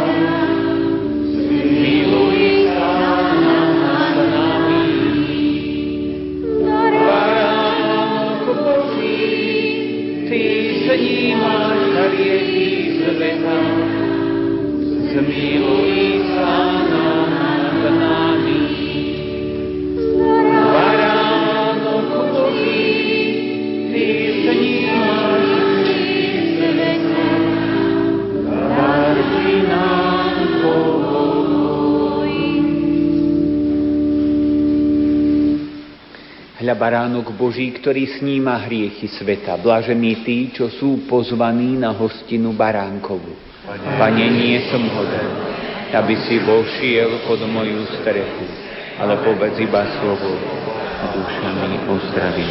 miluj sa nad nami. Baránku Boží, Ty snímaš hriechy sveta, zmiluj sa nad nami. Baránku Boží, Ty snímaš hriechy sveta, daruj nám pokoj. Hľa Baránok Boží, ktorý sníma hriechy sveta, blažení tí, čo sú pozvaní na hostinu Baránkovu. Pane, nie som hoden, aby si vošiel pod moju strechu, ale povedz iba slovo a duša mi pozdraví.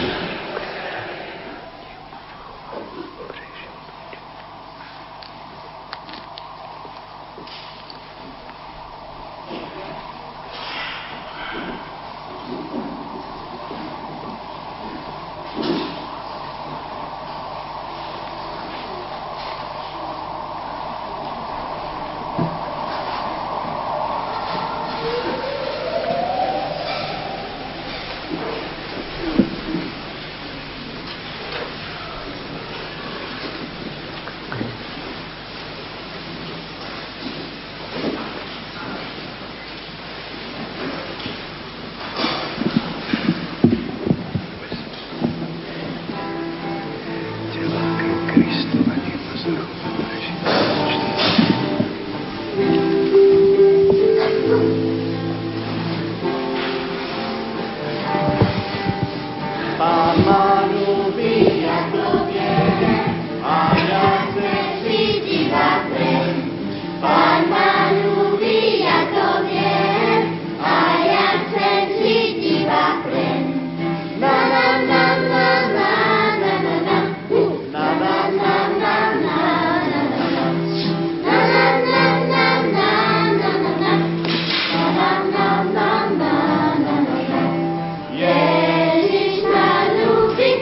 Ježiš ma ľúbi,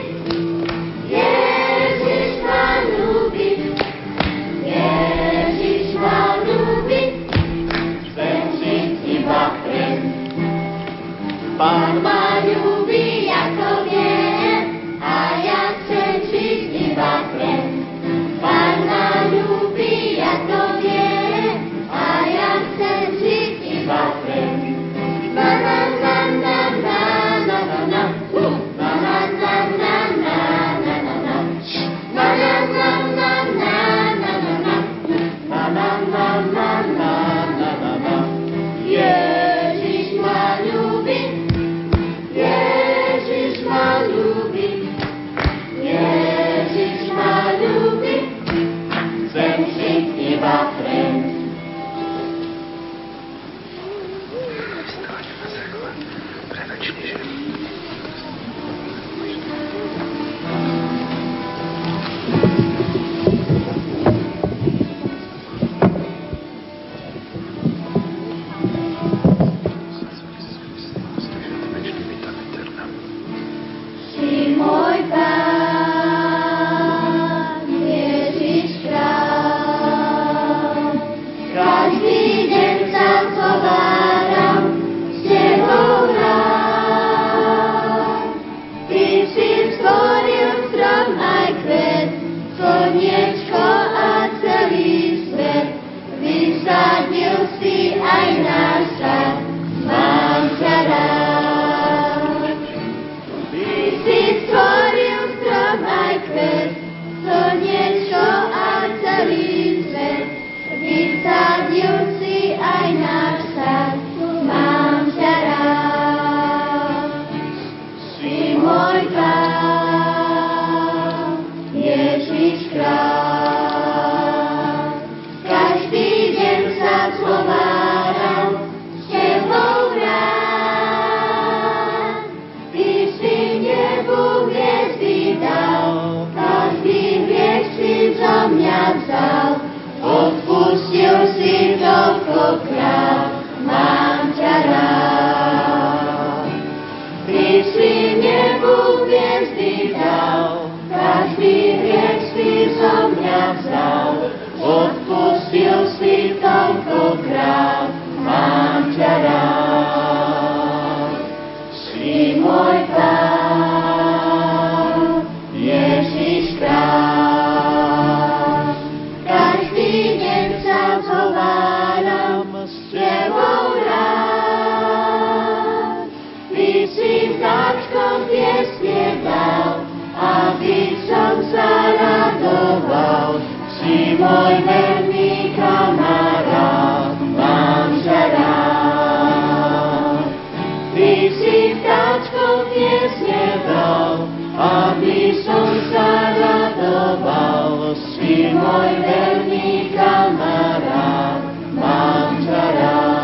som sa radoval, si môj verný kamarát, mám ťa rád.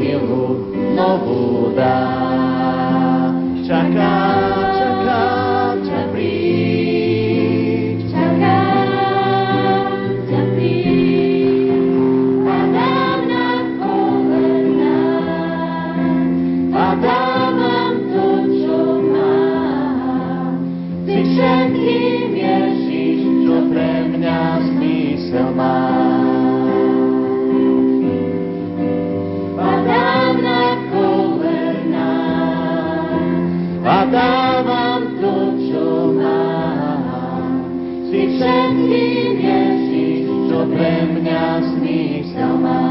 silu novú dá. Čakám ťa príď, padám na kolená, a dávam to, čo mám. Ty všetkým Ježiš, čo pre mňa zmysel má. Dávam to, čo mám. Si všetkým Ježiš, čo pre mňa zmysel má.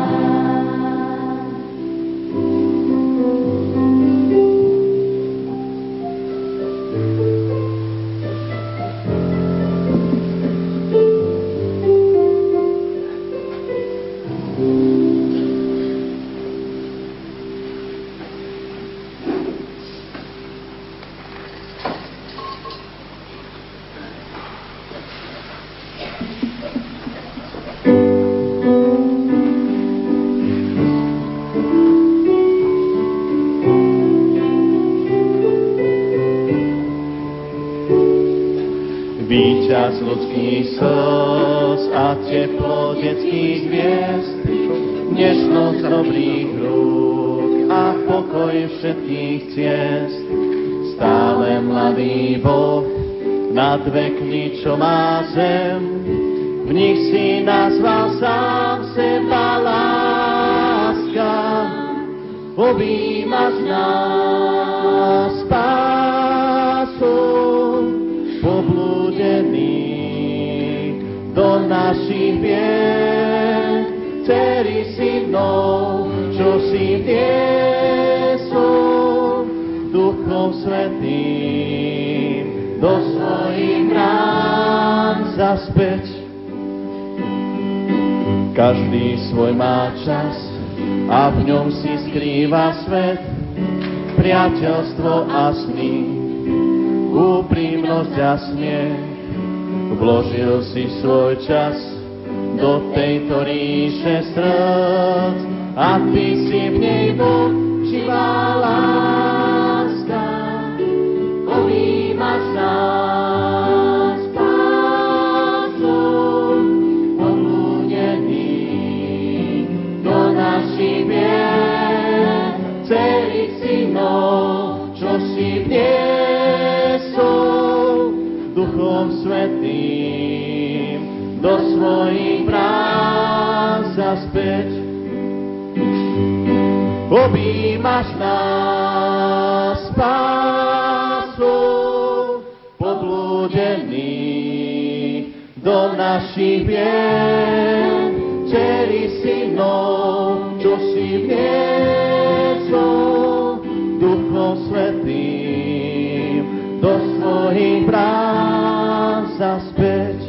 Víťaz ľudských slz a teplo detských hviezd, nežnosť dobrých rúk a pokoj všetkých ciest. Stále mladý Boh nad vekmi, čo má zem, v nich si nazval sám seba láska. Objímaš nás spásou pobludených do našich bied, dcery synov, čo si vniesol Duchom Svätým do svojich rán zaspäť. Každý svoj má čas a v ňom si skrýva svet, priateľstvo a sny, úprimnosť a smiech. Vložil si svoj čas do tejto ríše srdc a ty si v nej Boh, živá láska. Objímaš nás spásou obľúdených do našich bied, dcerých synov, čo si vniesol Duchom Svätým do svojich brán zaspäť. Objímaš nás spásou poblúdených do našich bied, dcery synov, čo si vniesol Duchom Svätým do svojich brán zaspäť.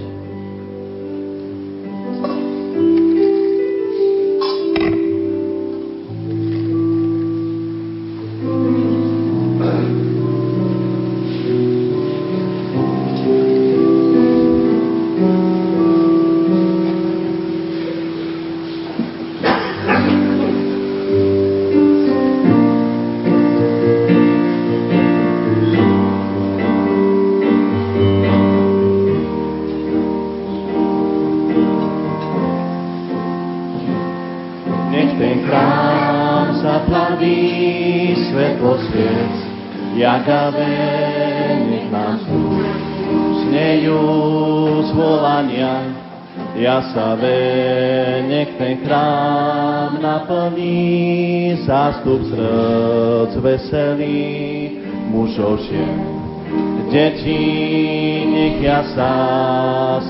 Nech ten chrám naplní zástup srdc veselých mužov, žien, detí. Nech jasá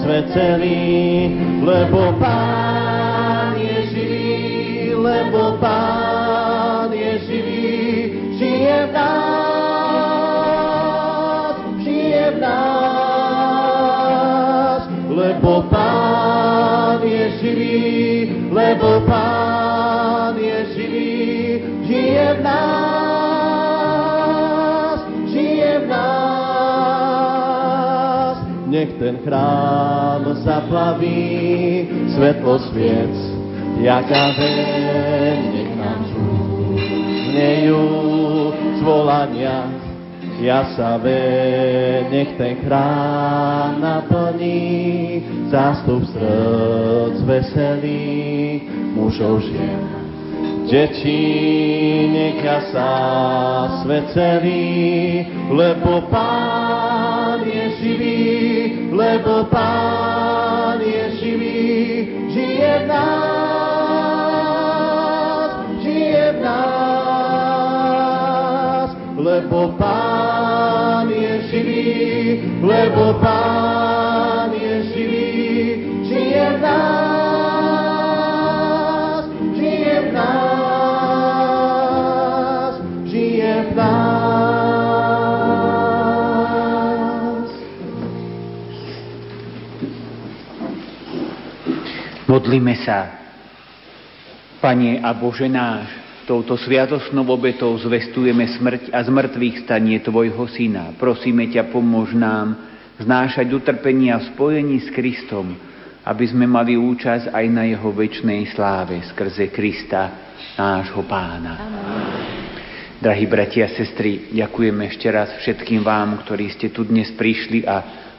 svet celý, lebo Pán je živý, lebo Pán je živý. Žije v nás, žije v nás, lebo Pán je živý, lebo Pán je živý. Žije v nás. Nech ten chrám zaplaví svetlo sviec, jaká veň, nech nám žúť. požehnania. Jasavé, nech ten chrám naplní, zástup srdc veselý, mužov žien. Deti, nech jasá svet celý, lebo Pán je živý, lebo Pán je živý, žije v nás, žije v nás, lebo Pán je živý, lebo Pán je živý, žije v nás, žije v nás, žije v nás. Modlíme sa. Pane a Bože náš, touto sviatostnou obetou zvestujeme smrť a zmrtvých stanie Tvojho Syna. Prosíme ťa, pomôž nám znášať utrpenia v spojení s Kristom, aby sme mali účasť aj na Jeho večnej sláve skrze Krista, nášho Pána. Amen. Drahí bratia a sestry, ďakujeme ešte raz všetkým vám, ktorí ste tu dnes prišli a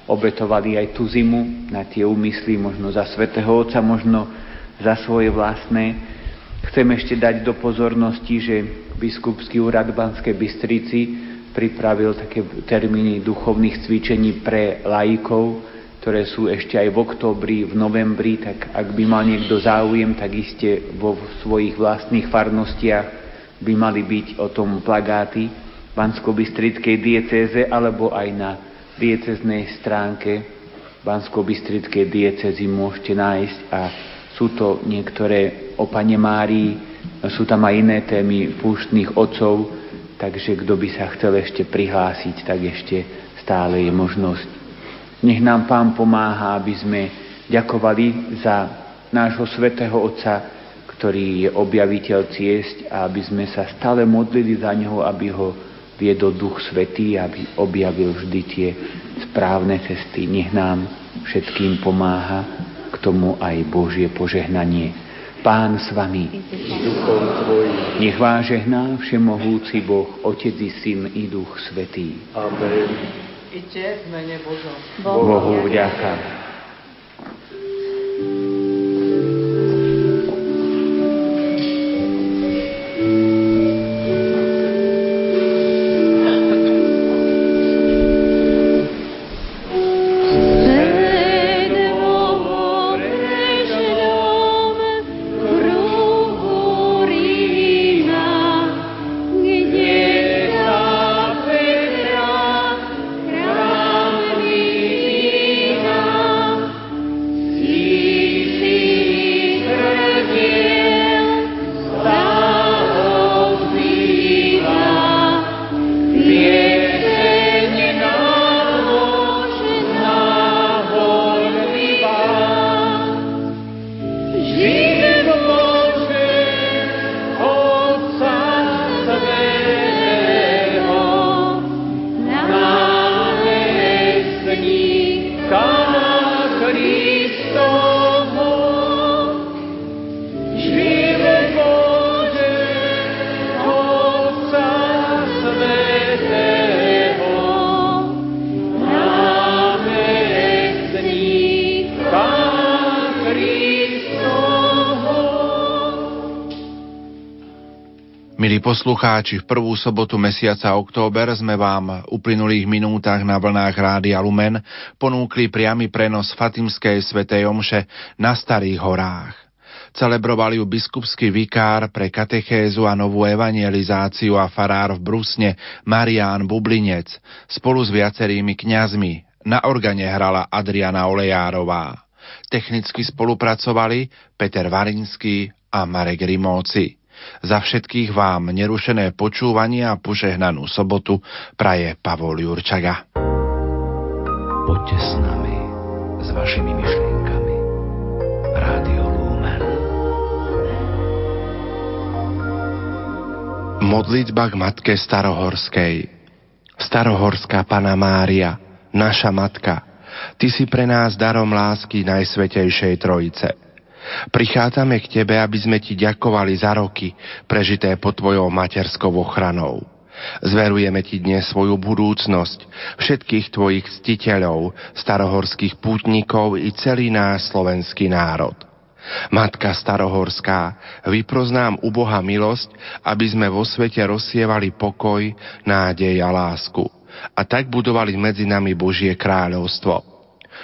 obetovali aj tú zimu na tie úmysly, možno za Svätého Otca, možno za svoje vlastné. Chcem ešte dať do pozornosti, že biskupský úrad v Banskej Bystrici pripravil také termíny duchovných cvičení pre laikov, ktoré sú ešte aj v októbri, v novembri, tak ak by mal niekto záujem, tak iste vo svojich vlastných farnostiach by mali byť o tom plagáty v Banskobystrickej diecéze alebo aj na diecéznej stránke Banskobystrickej diecézy môžete nájsť a sú to niektoré o Pane Márii, sú tam aj iné témy púštnych otcov, takže kto by sa chcel ešte prihlásiť, tak ešte stále je možnosť. Nech nám Pán pomáha, aby sme ďakovali za nášho Svätého Otca, ktorý je objaviteľ ciest a aby sme sa stále modlili za neho, aby ho viedol Duch Svätý, aby objavil vždy tie správne cesty. Nech nám všetkým pomáha k tomu aj Božie požehnanie. Pán s vami. Nech vás žehná všemohúci Boh, Otec i Syn i Duch Svätý. Amen. Iďte v mene Božom. Bohu vďaka. Poslucháči, v prvú sobotu mesiaca október sme vám v uplynulých minútach na vlnách rádia Lumen ponúkli priamy prenos Fatimskej svätej omše na Starých horách. Celebroval ju biskupský vikár pre katechézu a novú evangelizáciu a farár v Brusne Marián Bublinec spolu s viacerými kňazmi. Na organe hrala Adriána Olejárová. Technicky spolupracovali Peter Varinský a Marek Rimóci. Za všetkých vám nerušené počúvanie a požehnanú sobotu praje Pavol Jurčaga. Poďte s nami, s vašimi myšlienkami. Rádio Lumen. Modlitba k Matke Starohorskej. Starohorská Panna Mária, naša Matka, Ty si pre nás darom lásky Najsvätejšej Trojice. Prichádzame k Tebe, aby sme Ti ďakovali za roky, prežité pod Tvojou materskou ochranou. Zverujeme ti dnes svoju budúcnosť, všetkých tvojich ctiteľov, starohorských pútnikov i celý náš slovenský národ. Matka starohorská, vypros nám u Boha milosť, aby sme vo svete rozsievali pokoj, nádej a lásku a tak budovali medzi nami Božie kráľovstvo.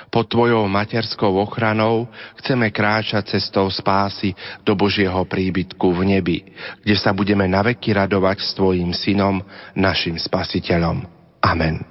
Pod tvojou materskou ochranou chceme kráčať cestou spásy do Božieho príbytku v nebi, kde sa budeme naveky radovať s tvojím synom, našim spasiteľom. Amen.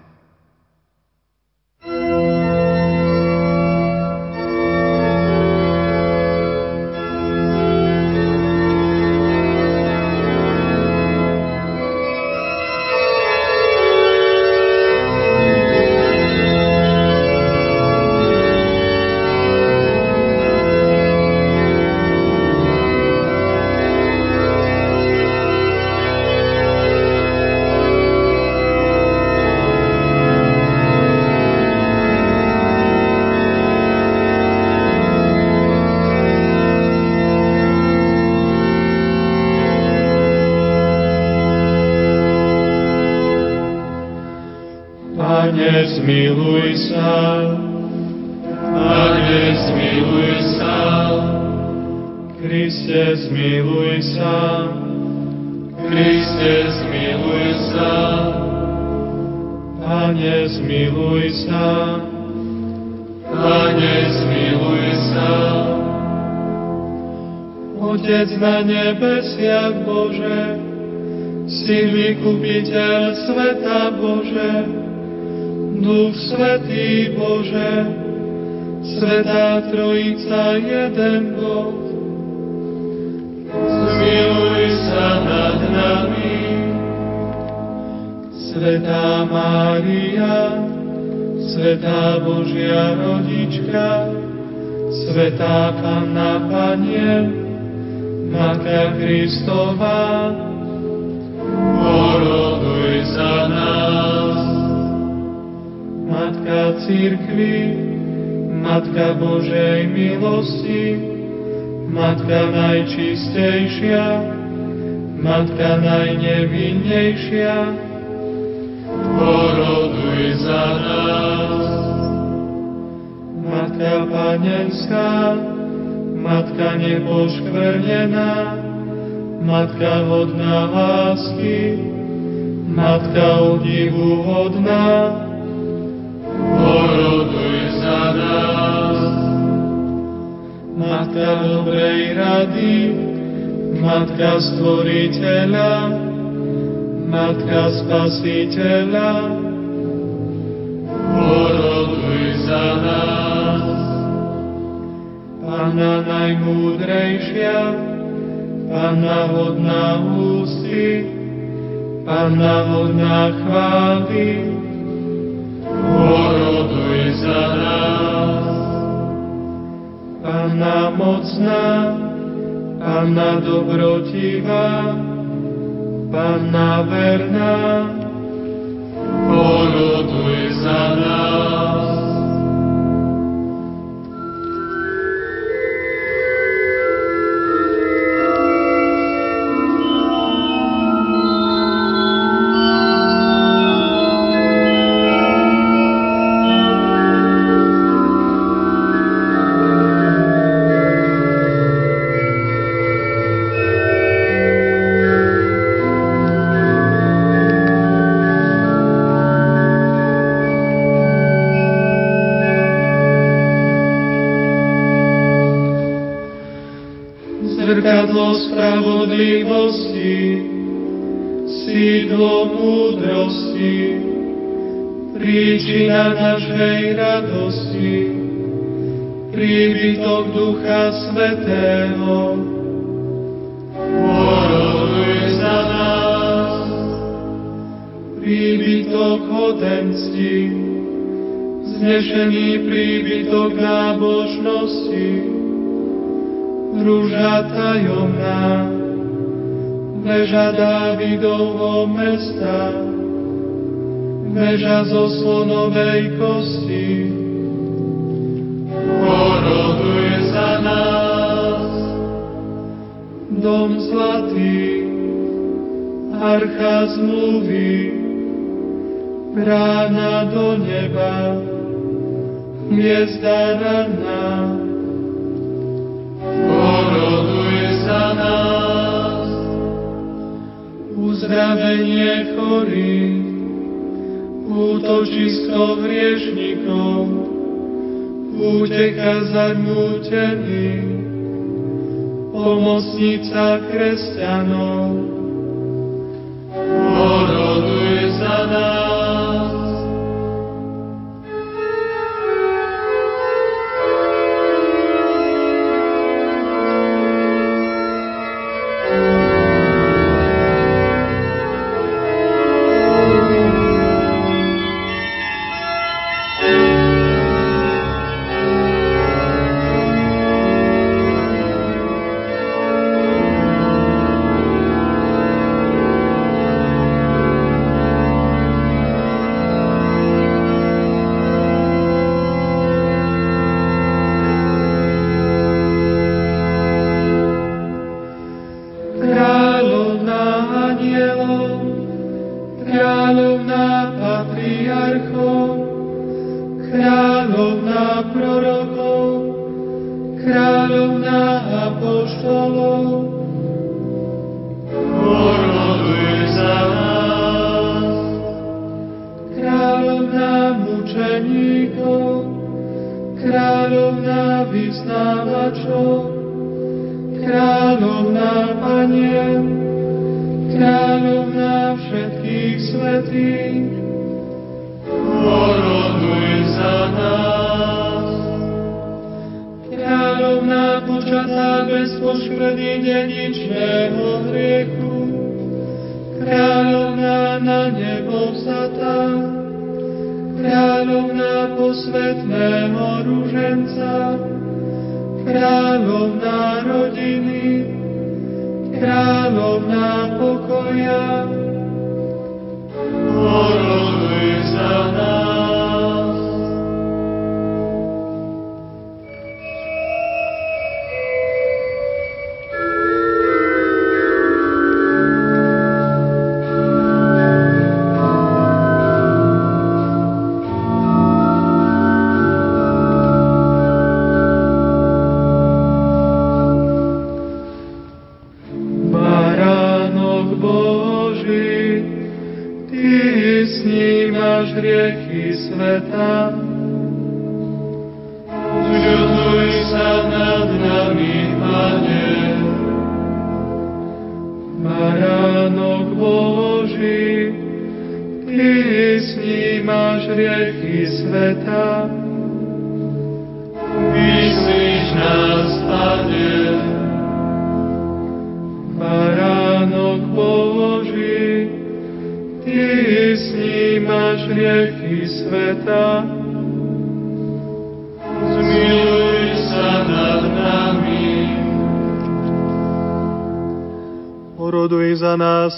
archa zmluvy, brána do neba, hviezda ranná. Poroduj za nás, uzdravenie chorých, útočisko hriešnikov, úteka zarmútených, pomocnica kresťanov. Poroduj za nás.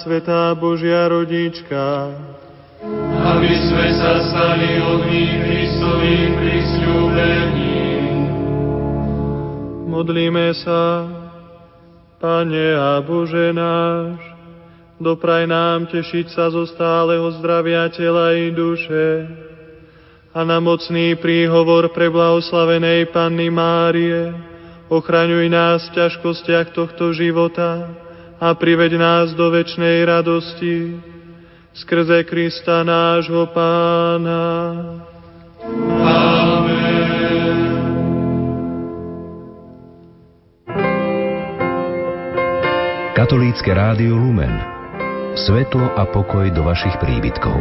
Svätá Božia Rodička, aby sme sa stali hodnými Kristových prisľúbení. Modlíme sa. Pane a Bože náš, dopraj nám tešiť sa zo stáleho zdravia tela i duše a na mocný príhovor preblahoslavenej Panny Márie ochraňuj nás v ťažkostiach tohto života a priveď nás do večnej radosti skrze Krista nášho Pána. Amen. Katolícke rádio Lumen. Svetlo a pokoj do vašich príbytkov.